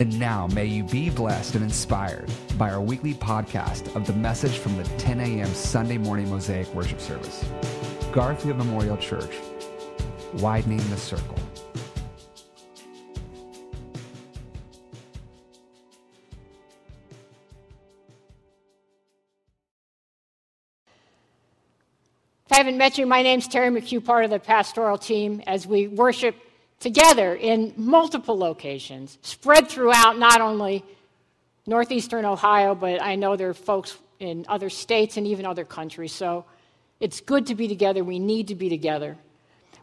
And now may you be blessed and inspired by our weekly podcast of the message from the 10 a.m. Sunday morning Mosaic worship service. Garfield Memorial Church, widening the circle. If I haven't met you, my name's Terry McHugh, part of the pastoral team, as we worship together in multiple locations, spread throughout not only northeastern Ohio, but I know there are folks in other states and even other countries, so it's good to be together. We need to be together.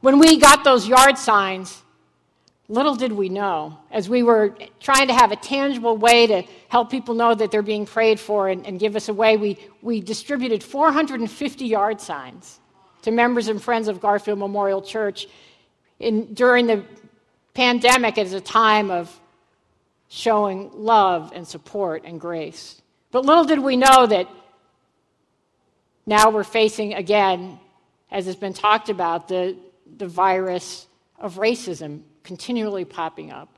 When we got those yard signs, little did we know, as we were trying to have a tangible way to help people know that they're being prayed for and give us a way, we distributed 450 yard signs to members and friends of Garfield Memorial Church during the pandemic as a time of showing love and support and grace. But little did we know that now we're facing, again, as has been talked about, the virus of racism continually popping up.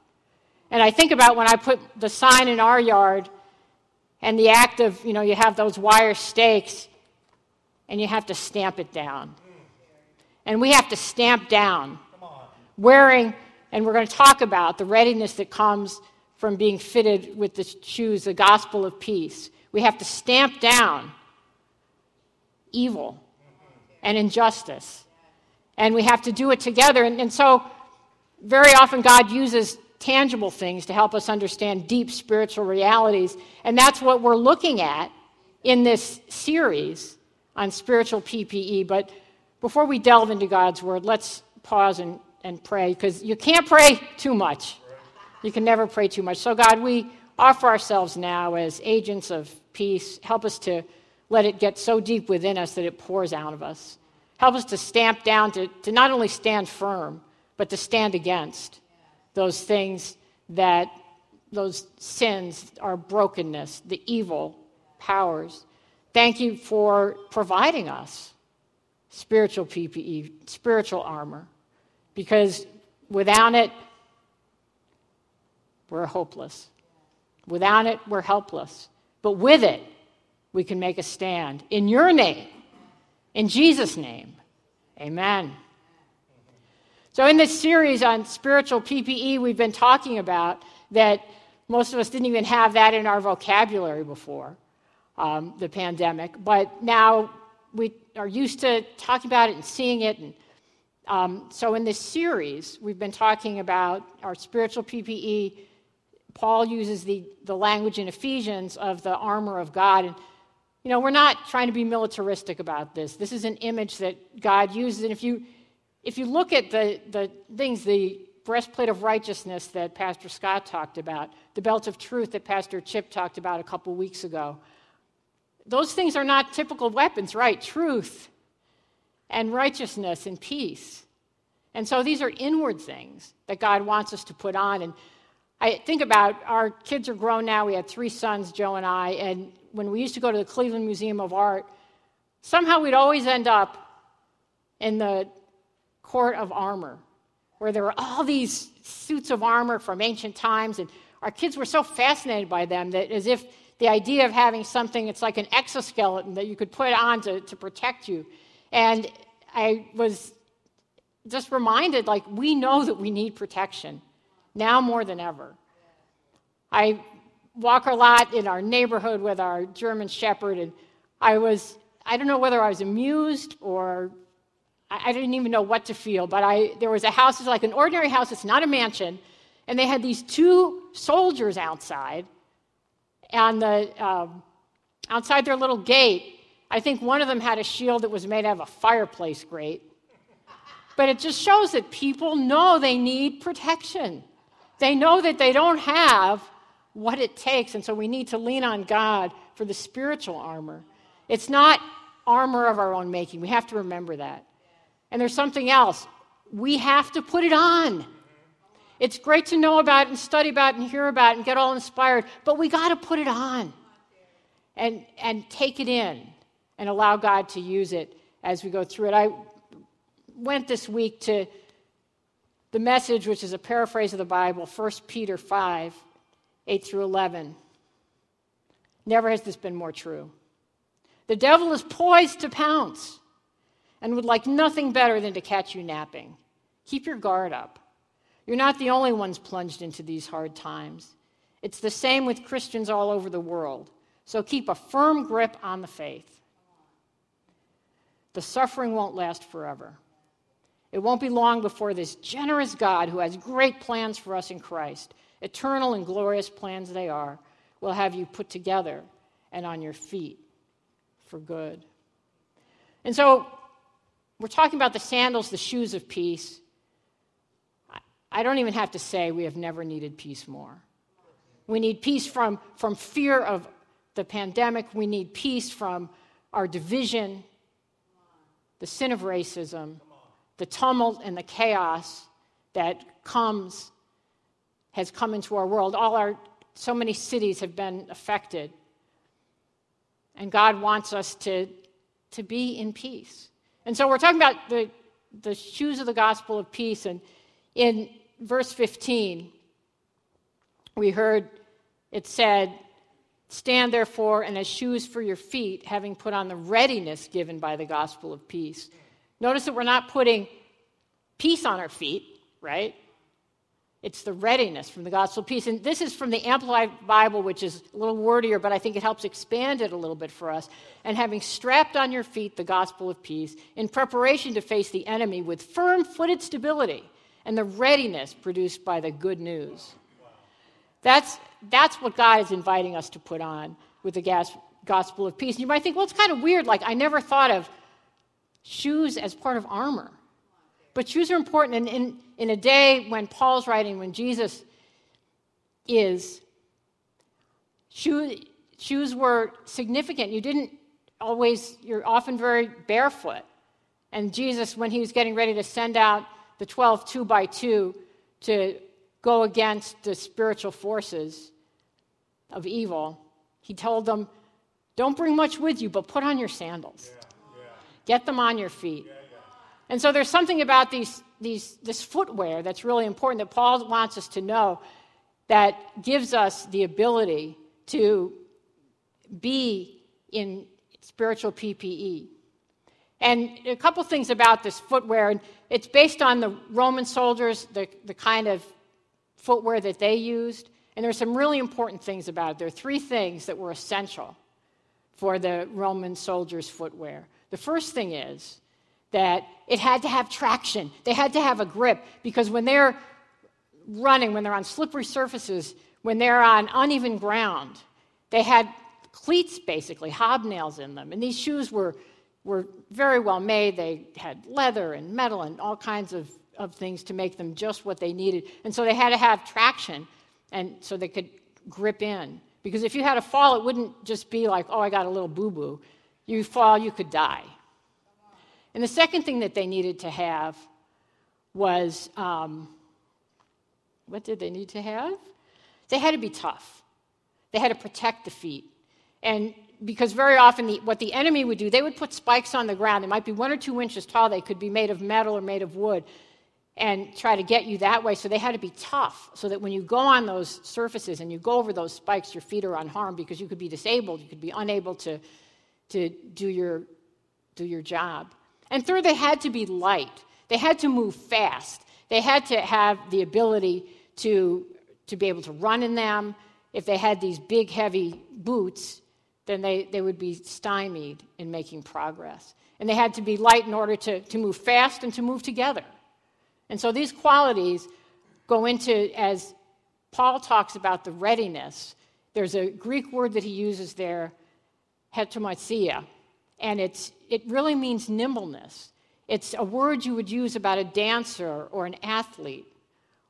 And I think about when I put the sign in our yard and the act of, you have those wire stakes and you have to stamp it down. And we have to stamp down wearing, and we're going to talk about the readiness that comes from being fitted with the shoes, the gospel of peace. We have to stamp down evil and injustice, and we have to do it together. And so very often God uses tangible things to help us understand deep spiritual realities, and that's what we're looking at in this series on spiritual PPE. But before we delve into God's word, let's pause and pray, because you can't pray too much. You can never pray too much. So God, we offer ourselves now as agents of peace. Help us to let it get so deep within us that it pours out of us. Help us to stamp down, to not only stand firm, but to stand against those things those sins, our brokenness, the evil powers. Thank you for providing us spiritual PPE, spiritual armor, because without it, we're hopeless. Without it, we're helpless. But with it, we can make a stand. In your name, in Jesus' name, amen. So in this series on spiritual PPE, we've been talking about that most of us didn't even have that in our vocabulary before the pandemic, but now we are used to talking about it and seeing it, and so in this series, we've been talking about our spiritual PPE. Paul uses the language in Ephesians of the armor of God. And, we're not trying to be militaristic about this. This is an image that God uses. And if you look at the things, the breastplate of righteousness that Pastor Scott talked about, the belt of truth that Pastor Chip talked about a couple weeks ago, those things are not typical weapons, right? Truth and righteousness and peace. And so these are inward things that God wants us to put on. And I think about, our kids are grown now. We had 3 sons, Joe and I, and when we used to go to the Cleveland Museum of Art, somehow we'd always end up in the court of armor, where there were all these suits of armor from ancient times, and our kids were so fascinated by them that as if the idea of having something, it's like an exoskeleton that you could put on to protect you. And I was just reminded, we know that we need protection now more than ever. I walk a lot in our neighborhood with our German Shepherd, and I don't know whether I was amused or I didn't even know what to feel, but there was a house, it's like an ordinary house, it's not a mansion, and they had these 2 soldiers outside, on outside their little gate. I think one of them had a shield that was made out of a fireplace grate. But it just shows that people know they need protection. They know that they don't have what it takes, and so we need to lean on God for the spiritual armor. It's not armor of our own making. We have to remember that. And there's something else. We have to put it on. It's great to know about and study about and hear about and get all inspired, but we got to put it on and take it in and allow God to use it as we go through it. I went this week to the Message, which is a paraphrase of the Bible, 1 Peter 5, 8 through 11. Never has this been more true. The devil is poised to pounce and would like nothing better than to catch you napping. Keep your guard up. You're not the only ones plunged into these hard times. It's the same with Christians all over the world. So keep a firm grip on the faith. The suffering won't last forever. It won't be long before this generous God, who has great plans for us in Christ, eternal and glorious plans they are, will have you put together and on your feet for good. And so we're talking about the sandals, the shoes of peace. I don't even have to say we have never needed peace more. We need peace from fear of the pandemic. We need peace from our division, the sin of racism, the tumult and the chaos that has come into our world. So many cities have been affected. And God wants us to be in peace. And so we're talking about the shoes of the gospel of peace. And in verse 15, we heard it said, "Stand therefore and as shoes for your feet, having put on the readiness given by the gospel of peace." Notice that we're not putting peace on our feet, right? It's the readiness from the gospel of peace. And this is from the Amplified Bible, which is a little wordier, but I think it helps expand it a little bit for us. "And having strapped on your feet the gospel of peace, in preparation to face the enemy with firm-footed stability and the readiness produced by the good news." That's what God is inviting us to put on with the gospel of peace. And you might think, well, it's kind of weird. Like, I never thought of shoes as part of armor. But shoes are important. And in a day when Paul's writing, when Jesus is, shoes were significant. You didn't always, you're often very barefoot. And Jesus, when he was getting ready to send out the 12 two-by-two to go against the spiritual forces of evil, he told them, "Don't bring much with you, but put on your sandals." Yeah. Yeah. Get them on your feet. Yeah, yeah. And so there's something about this footwear that's really important that Paul wants us to know, that gives us the ability to be in spiritual PPE. And a couple things about this footwear, and it's based on the Roman soldiers, the kind of footwear that they used. And there's some really important things about it. There are three things that were essential for the Roman soldiers' footwear. The first thing is that it had to have traction. They had to have a grip, because when they're running, when they're on slippery surfaces, when they're on uneven ground, they had cleats, basically, hobnails in them. And these shoes were very well made. They had leather and metal and all kinds of things to make them just what they needed. And so they had to have traction, and so they could grip in. Because if you had a fall, it wouldn't just be like, "Oh, I got a little boo-boo." You fall, you could die. And the second thing that they needed to have was, what did they need to have? They had to be tough. They had to protect the feet. And because very often what the enemy would do, they would put spikes on the ground. They might be 1 or 2 inches tall. They could be made of metal or made of wood, and try to get you that way. So they had to be tough, so that when you go on those surfaces and you go over those spikes, your feet are unharmed, because you could be disabled. You could be unable to do your job. And third, they had to be light. They had to move fast. They had to have the ability to be able to run in them. If they had these big, heavy boots, then they would be stymied in making progress. And they had to be light in order to move fast and to move together. And so these qualities go into, as Paul talks about the readiness, there's a Greek word that he uses there, hetomycea, and it really means nimbleness. It's a word you would use about a dancer or an athlete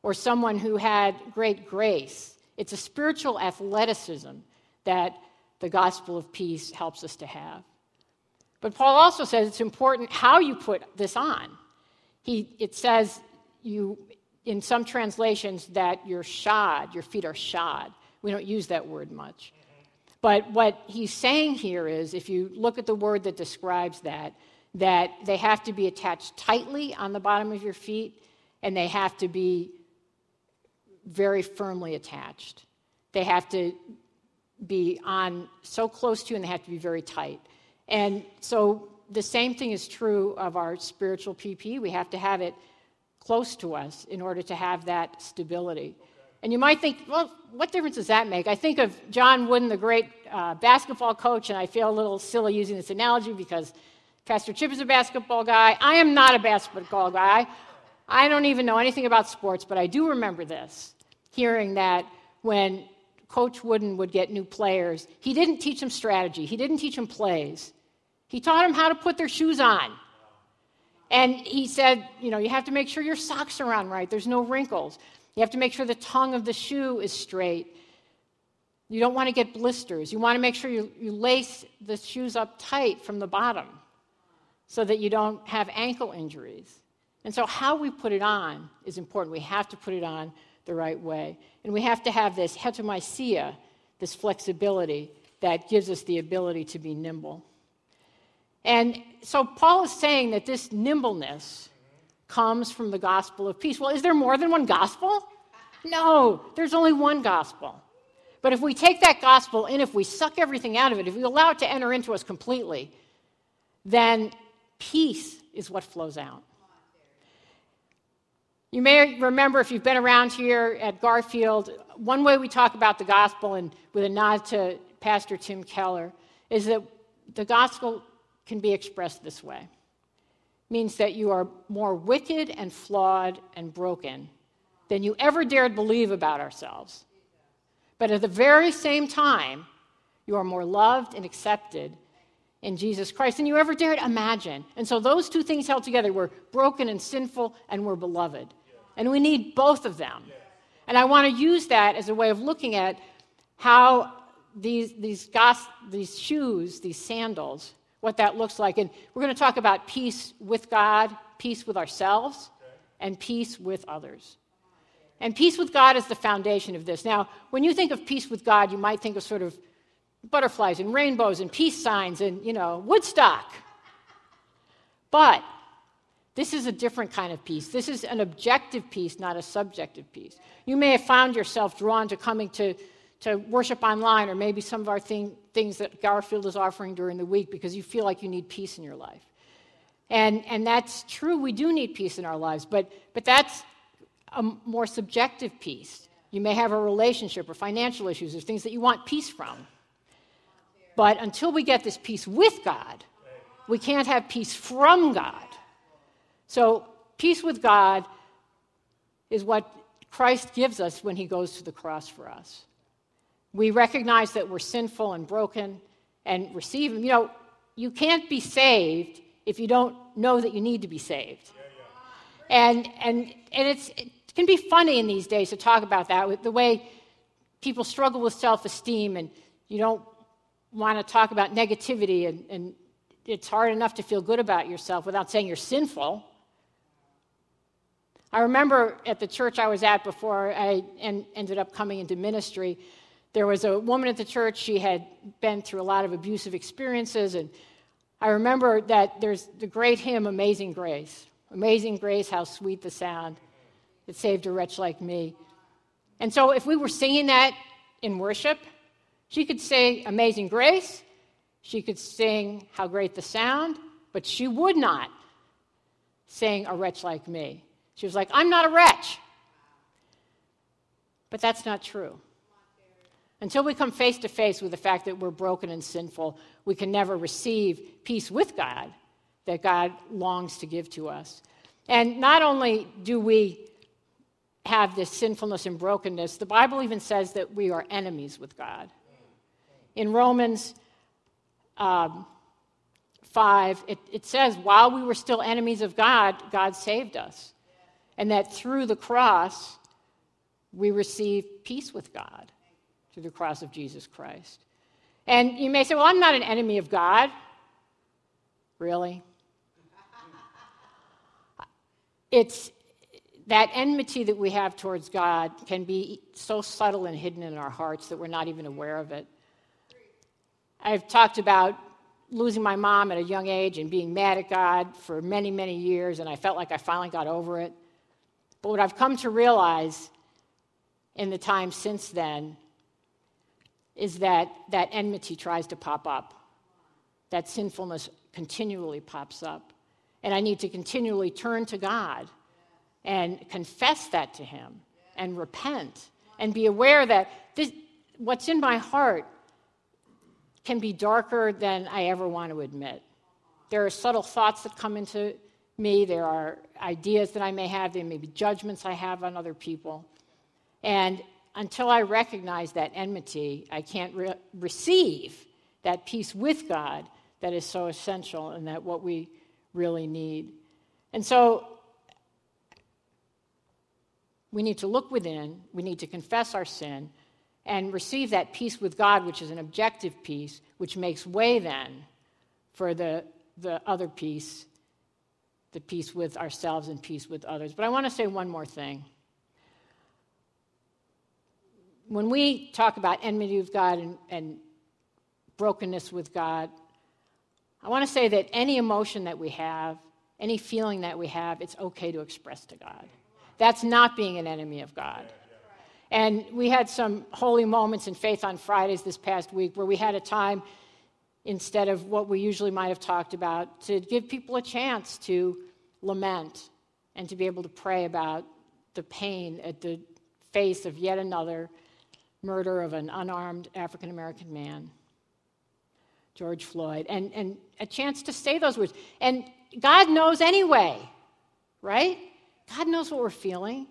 or someone who had great grace. It's a spiritual athleticism that the gospel of peace helps us to have. But Paul also says it's important how you put this on. It says you, in some translations, that you're shod, your feet are shod. We don't use that word much. But what he's saying here is, if you look at the word that describes that they have to be attached tightly on the bottom of your feet, and they have to be very firmly attached. They have to be on so close to you, and they have to be very tight. And so the same thing is true of our spiritual PPE. We have to have it close to us in order to have that stability. And you might think, well, what difference does that make? I think of John Wooden, the great basketball coach, and I feel a little silly using this analogy because Pastor Chip is a basketball guy. I am not a basketball guy. I don't even know anything about sports, but I do remember this, hearing that when Coach Wooden would get new players, he didn't teach them strategy. He didn't teach them plays. He taught them how to put their shoes on. And he said, you know, you have to make sure your socks are on right. There's no wrinkles. You have to make sure the tongue of the shoe is straight. You don't want to get blisters. You want to make sure you lace the shoes up tight from the bottom so that you don't have ankle injuries. And so how we put it on is important. We have to put it on the right way. And we have to have this hetomycea, this flexibility that gives us the ability to be nimble. And so Paul is saying that this nimbleness comes from the gospel of peace. Well, is there more than one gospel? No, there's only one gospel. But if we take that gospel and if we suck everything out of it, if we allow it to enter into us completely, then peace is what flows out. You may remember, if you've been around here at Garfield, one way we talk about the gospel, and with a nod to Pastor Tim Keller, is that the gospel can be expressed this way. It means that you are more wicked and flawed and broken than you ever dared believe about ourselves. But at the very same time, you are more loved and accepted in Jesus Christ than you ever dared imagine. And so those two things held together, we're broken and sinful and we're beloved. And we need both of them. And I want to use that as a way of looking at how these shoes, these sandals, what that looks like. And we're going to talk about peace with God, peace with ourselves, and peace with others. And peace with God is the foundation of this. Now, when you think of peace with God, you might think of sort of butterflies and rainbows and peace signs and, you know, Woodstock. But this is a different kind of peace. This is an objective peace, not a subjective peace. You may have found yourself drawn to coming to worship online, or maybe some of our things that Garfield is offering during the week, because you feel like you need peace in your life. And that's true. We do need peace in our lives, but that's a more subjective peace. You may have a relationship or financial issues or things that you want peace from. But until we get this peace with God, we can't have peace from God. So peace with God is what Christ gives us when he goes to the cross for us. We recognize that we're sinful and broken and receive him. You know, you can't be saved if you don't know that you need to be saved. And it can be funny in these days to talk about that, with the way people struggle with self-esteem, and you don't want to talk about negativity, and it's hard enough to feel good about yourself without saying you're sinful. I remember at the church I was at before I ended up coming into ministry, there was a woman at the church. She had been through a lot of abusive experiences, and I remember that there's the great hymn, Amazing Grace. Amazing grace, how sweet the sound that saved a wretch like me. And so if we were singing that in worship, she could sing Amazing Grace, she could sing How Great the Sound, but she would not sing A Wretch Like Me. She was like, I'm not a wretch. But that's not true. Until we come face to face with the fact that we're broken and sinful, we can never receive peace with God that God longs to give to us. And not only do we have this sinfulness and brokenness, the Bible even says that we are enemies with God. In Romans 5, it says, while we were still enemies of God, God saved us. And that through the cross, we receive peace with God. Through the cross of Jesus Christ. And you may say, well, I'm not an enemy of God. Really? It's that enmity that we have towards God can be so subtle and hidden in our hearts that we're not even aware of it. I've talked about losing my mom at a young age and being mad at God for many, many years, and I felt like I finally got over it. But what I've come to realize in the time since then is that that enmity tries to pop up. That sinfulness continually pops up. And I need to continually turn to God and confess that to Him and repent and be aware that what's in my heart can be darker than I ever want to admit. There are subtle thoughts that come into me. There are ideas that I may have. There may be judgments I have on other people. And until I recognize that enmity, I can't receive that peace with God that is so essential and that what we really need. And so we need to look within. We need to confess our sin and receive that peace with God, which is an objective peace, which makes way then for the other peace, the peace with ourselves and peace with others. But I want to say one more thing. When we talk about enmity with God and brokenness with God, I want to say that any emotion that we have, any feeling that we have, it's okay to express to God. That's not being an enemy of God. And we had some holy moments in Faith on Fridays this past week where we had a time, instead of what we usually might have talked about, to give people a chance to lament and to be able to pray about the pain at the face of yet another murder of an unarmed African-American man, George Floyd, and a chance to say those words. And God knows anyway, right? God knows what we're feeling.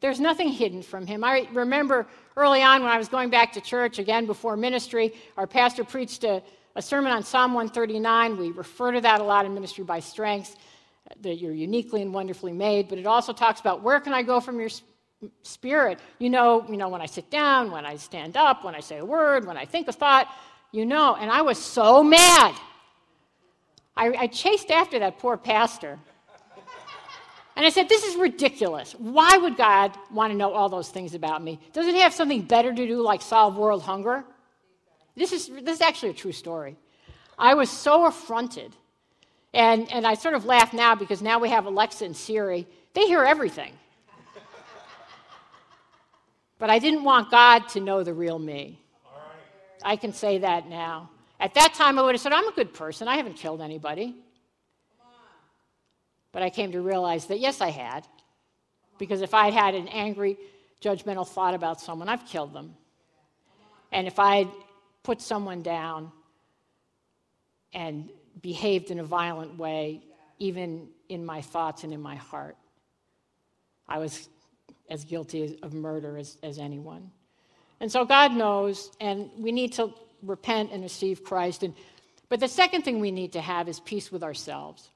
There's nothing hidden from Him. I remember early on when I was going back to church, again before ministry, our pastor preached a sermon on Psalm 139. We refer to that a lot in ministry by strengths, that you're uniquely and wonderfully made. But it also talks about, where can I go from your spirit? You know, when I sit down, when I stand up, when I say a word, when I think a thought, you know. And I was so mad. I chased after that poor pastor. And I said, this is ridiculous. Why would God want to know all those things about me? Doesn't He have something better to do, like solve world hunger? This is actually a true story. I was so affronted. And I sort of laugh now because now we have Alexa and Siri. They hear everything. But I didn't want God to know the real me. All right. I can say that now. At that time, I would have said, I'm a good person. I haven't killed anybody. But I came to realize that, yes, I had. Because if I had an angry, judgmental thought about someone, I've killed them. And if I had put someone down and behaved in a violent way, even in my thoughts and in my heart, I was as guilty of murder as anyone. And so God knows, and we need to repent and receive Christ. But the second thing we need to have is peace with ourselves.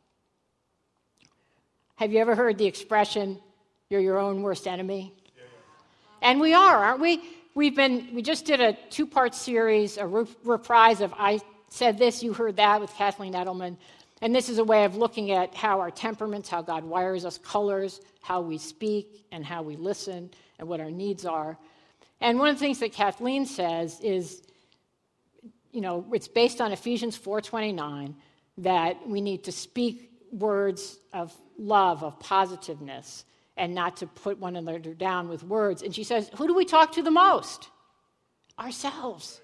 Have you ever heard the expression, you're your own worst enemy? Yeah. And we are, aren't we? We just did a two-part series, a reprise of I Said This, You Heard That with Kathleen Edelman. And this is a way of looking at how our temperaments, how God wires us, colors how we speak and how we listen and what our needs are. And one of the things that Kathleen says is, you know, it's based on Ephesians 4:29 that we need to speak words of love, of positiveness, and not to put one another down with words. And she says, who do we talk to the most? Ourselves.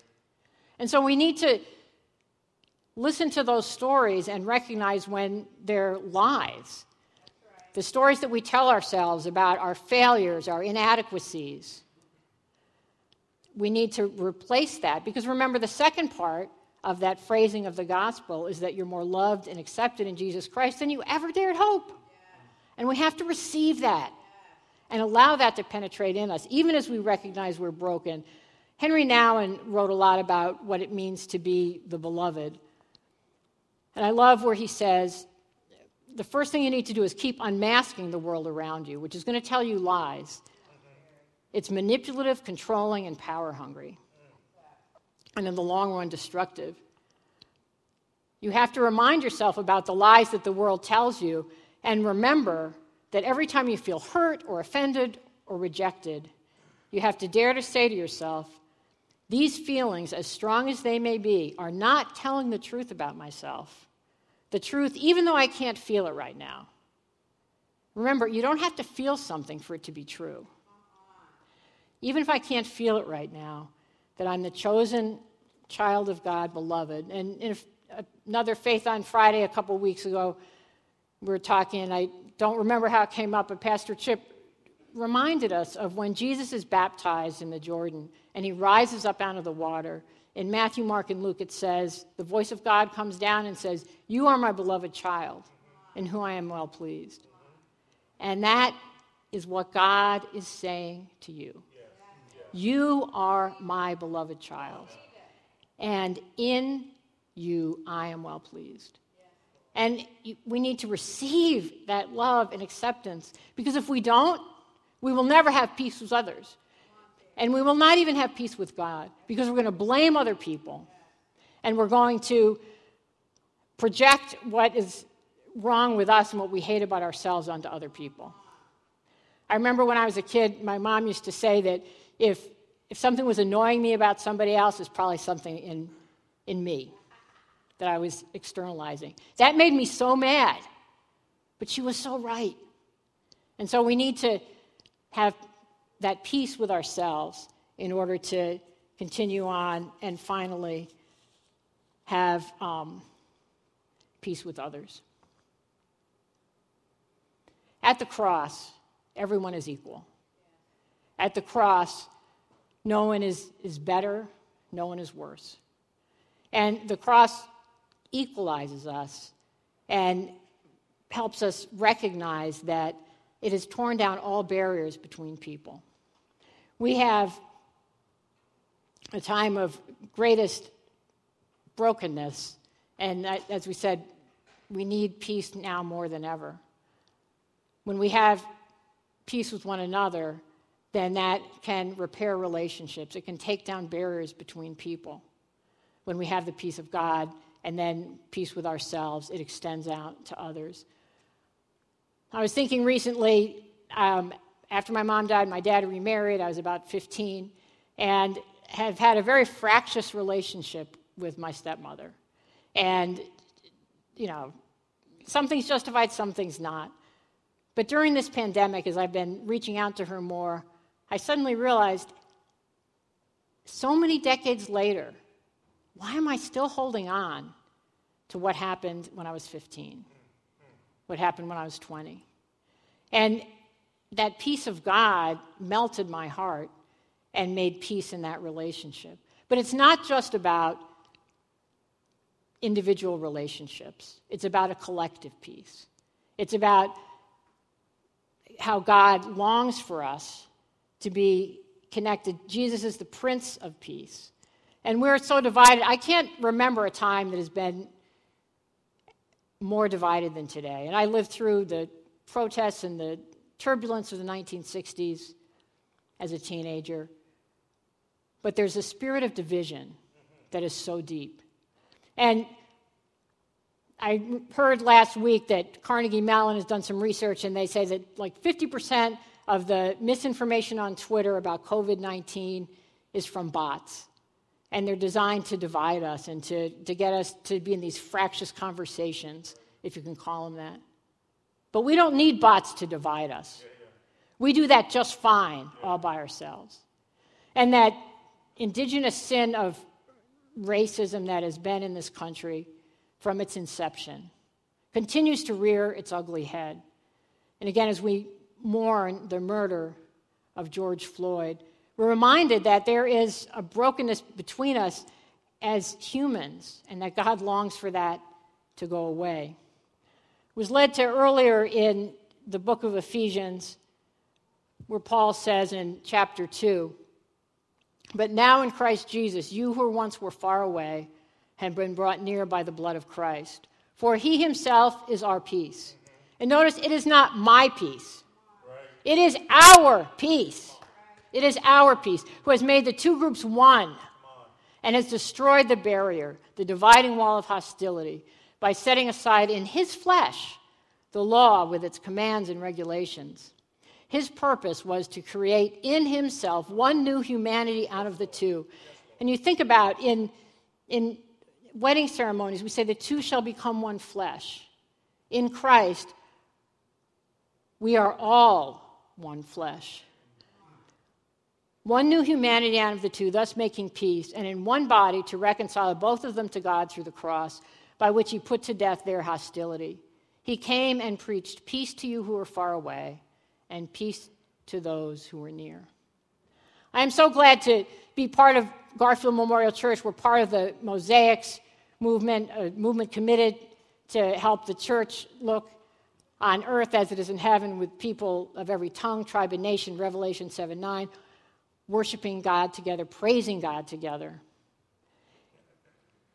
And so we need to listen to those stories and recognize when they're lies. Right. The stories that we tell ourselves about our failures, our inadequacies. We need to replace that, because remember, the second part of that phrasing of the gospel is that you're more loved and accepted in Jesus Christ than you ever dared hope. And we have to receive that and allow that to penetrate in us, even as we recognize we're broken. Henry Nouwen wrote a lot about what it means to be the beloved. And I love where he says, the first thing you need to do is keep unmasking the world around you, which is going to tell you lies. It's manipulative, controlling, and power hungry. And in the long run, destructive. You have to remind yourself about the lies that the world tells you, and remember that every time you feel hurt or offended or rejected, you have to dare to say to yourself, these feelings, as strong as they may be, are not telling the truth about myself. The truth, even though I can't feel it right now. Remember, you don't have to feel something for it to be true. Even if I can't feel it right now, that I'm the chosen child of God, beloved. And in another Faith on Friday a couple weeks ago, we were talking, and I don't remember how it came up, but Pastor Chip reminded us of when Jesus is baptized in the Jordan and he rises up out of the water. In Matthew, Mark, and Luke, it says, the voice of God comes down and says, you are my beloved child in whom I am well pleased. And that is what God is saying to you. You are my beloved child, and in you I am well pleased. And we need to receive that love and acceptance, because if we don't, we will never have peace with others. And we will not even have peace with God, because we're going to blame other people. And we're going to project what is wrong with us and what we hate about ourselves onto other people. I remember when I was a kid, my mom used to say that if something was annoying me about somebody else, it's probably something in me that I was externalizing. That made me so mad. But she was so right. And so we need to have that peace with ourselves in order to continue on and finally have peace with others. At the cross, everyone is equal. At the cross, no one is better, no one is worse. And the cross equalizes us and helps us recognize that it has torn down all barriers between people. We have a time of greatest brokenness, and as we said, we need peace now more than ever. When we have peace with one another, then that can repair relationships. It can take down barriers between people. When we have the peace of God and then peace with ourselves, it extends out to others. I was thinking recently, after my mom died, my dad remarried. I was about 15, and have had a very fractious relationship with my stepmother. And, you know, some things justified, some things not. But during this pandemic, as I've been reaching out to her more, I suddenly realized, so many decades later, why am I still holding on to what happened when I was 15? What happened when I was 20? And that peace of God melted my heart and made peace in that relationship. But it's not just about individual relationships. It's about a collective peace. It's about how God longs for us to be connected. Jesus is the Prince of Peace. And we're so divided. I can't remember a time that has been more divided than today. And I lived through the protests and the turbulence of the 1960s as a teenager. But there's a spirit of division that is so deep. And I heard last week that Carnegie Mellon has done some research, and they say that like 50% of the misinformation on Twitter about COVID-19 is from bots. And they're designed to divide us and to get us to be in these fractious conversations, if you can call them that. But we don't need bots to divide us. We do that just fine all by ourselves. And that indigenous sin of racism that has been in this country from its inception continues to rear its ugly head. And again, as we mourn the murder of George Floyd, we're reminded that there is a brokenness between us as humans, and that God longs for that to go away. It was led to earlier in the book of Ephesians, where Paul says in chapter 2, but now in Christ Jesus, you who once were far away have been brought near by the blood of Christ, for he himself is our peace. And notice, it is not my peace. It is our peace. It is our peace, who has made the two groups one and has destroyed the barrier, the dividing wall of hostility, by setting aside in his flesh the law with its commands and regulations. His purpose was to create in himself one new humanity out of the two. And you think about in wedding ceremonies, we say the two shall become one flesh. In Christ, we are all one flesh. One new humanity out of the two, thus making peace, and in one body to reconcile both of them to God through the cross, by which he put to death their hostility. He came and preached peace to you who are far away, and peace to those who are near. I am so glad to be part of Garfield Memorial Church. We're part of the Mosaics movement, a movement committed to help the church look on earth as it is in heaven, with people of every tongue, tribe, and nation, Revelation 7:9. Worshiping God together, praising God together.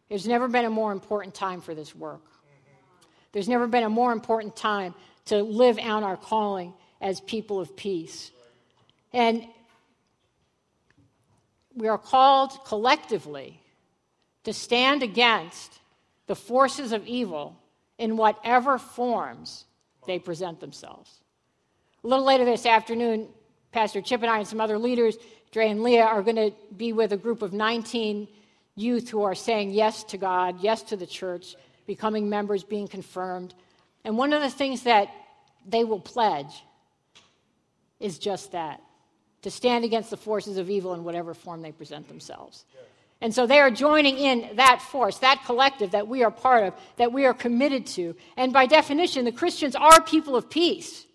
There's never been a more important time for this work. There's never been a more important time to live out our calling as people of peace. And we are called collectively to stand against the forces of evil in whatever forms they present themselves. A little later this afternoon, Pastor Chip and I and some other leaders, Dre and Leah, are going to be with a group of 19 youth who are saying yes to God, yes to the church, becoming members, being confirmed. And one of the things that they will pledge is just that, to stand against the forces of evil in whatever form they present themselves. And so they are joining in that force, that collective that we are part of, that we are committed to. And by definition, the Christians are people of peace.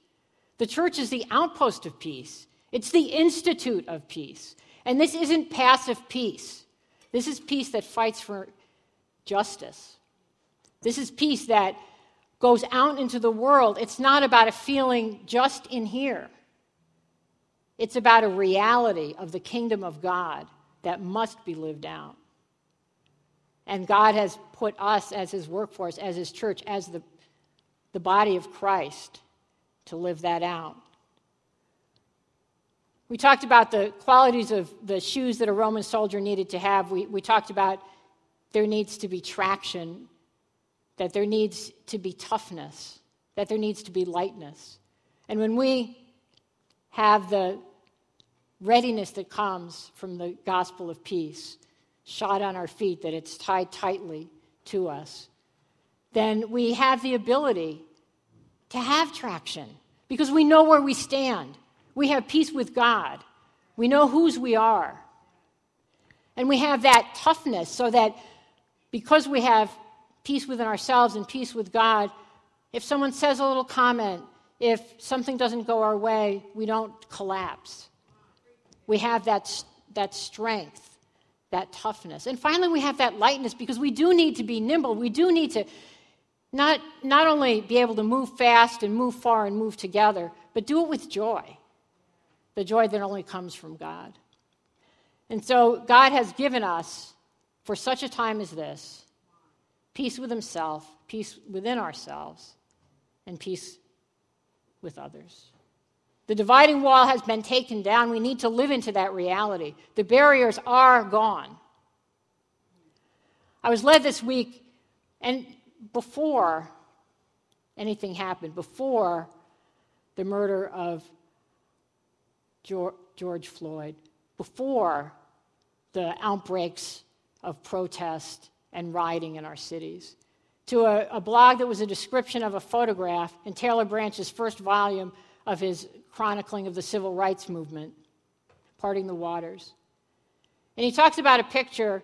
The church is the outpost of peace. It's the institute of peace. And this isn't passive peace. This is peace that fights for justice. This is peace that goes out into the world. It's not about a feeling just in here. It's about a reality of the kingdom of God that must be lived out. And God has put us as his workforce, as his church, as the body of Christ, to live that out. We talked about the qualities of the shoes that a Roman soldier needed to have. We talked about there needs to be traction, that there needs to be toughness, that there needs to be lightness. And when we have the readiness that comes from the gospel of peace, shod on our feet, that it's tied tightly to us, then we have the ability to have traction, because we know where we stand. We have peace with God. We know whose we are. And we have that toughness, so that because we have peace within ourselves and peace with God, if someone says a little comment, if something doesn't go our way, we don't collapse. We have that strength, that toughness. And finally, we have that lightness, because we do need to be nimble. We do need to not only be able to move fast and move far and move together, but do it with joy, the joy that only comes from God. And so God has given us, for such a time as this, peace with himself, peace within ourselves, and peace with others. The dividing wall has been taken down. We need to live into that reality. The barriers are gone. I was led this week, and before anything happened, before the murder of George Floyd, before the outbreaks of protest and rioting in our cities, to a blog that was a description of a photograph in Taylor Branch's first volume of his chronicling of the civil rights movement, Parting the Waters. And he talks about a picture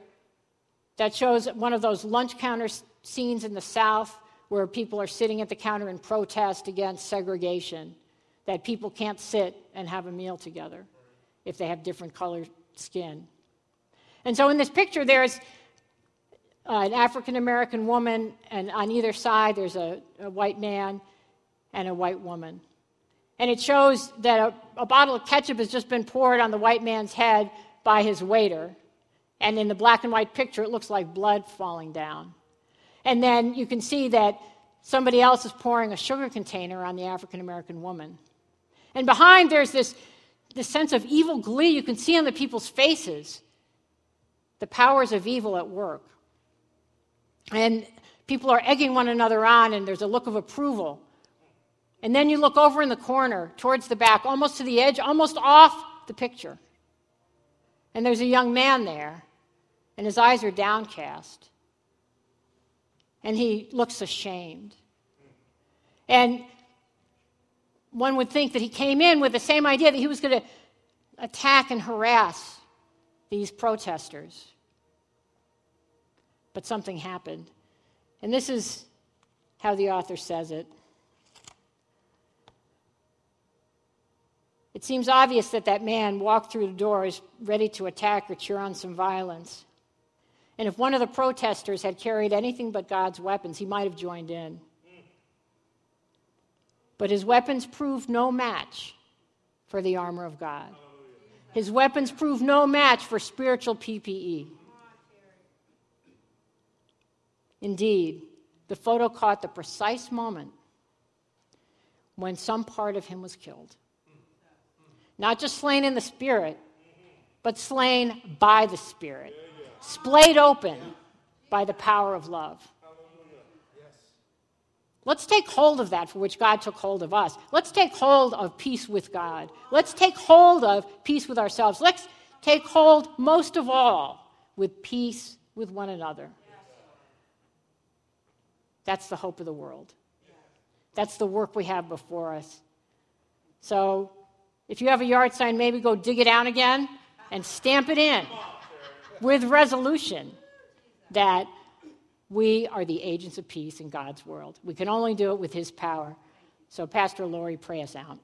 that shows one of those lunch counters scenes in the South where people are sitting at the counter in protest against segregation, that people can't sit and have a meal together if they have different colored skin. And so in this picture, there's an African-American woman, and on either side there's a white man and a white woman. And it shows that a bottle of ketchup has just been poured on the white man's head by his waiter. And in the black and white picture, it looks like blood falling down. And then you can see that somebody else is pouring a sugar container on the African-American woman. And behind, there's this sense of evil glee you can see on the people's faces, the powers of evil at work. And People are egging one another on, and there's a look of approval. And then you look over in the corner, towards the back, almost to the edge, almost off the picture. And there's a young man there, and his eyes are downcast. And he looks ashamed. And one would think that he came in with the same idea that he was going to attack and harass these protesters. But something happened. And this is how the author says it. It seems obvious that that man walked through the doors ready to attack or cheer on some violence. And if one of the protesters had carried anything but God's weapons, he might have joined in. But his weapons proved no match for the armor of God. His weapons proved no match for spiritual PPE. Indeed, the photo caught the precise moment when some part of him was killed. Not just slain in the Spirit, but slain by the Spirit. Splayed open by the power of love. Let's take hold of that for which God took hold of us. Let's take hold of peace with God. Let's take hold of peace with ourselves. Let's take hold, most of all, with peace with one another. That's the hope of the world. That's the work we have before us. So, if you have a yard sign, maybe go dig it out again and stamp it in with resolution that we are the agents of peace in God's world. We can only do it with His power. So Pastor Lori, pray us out.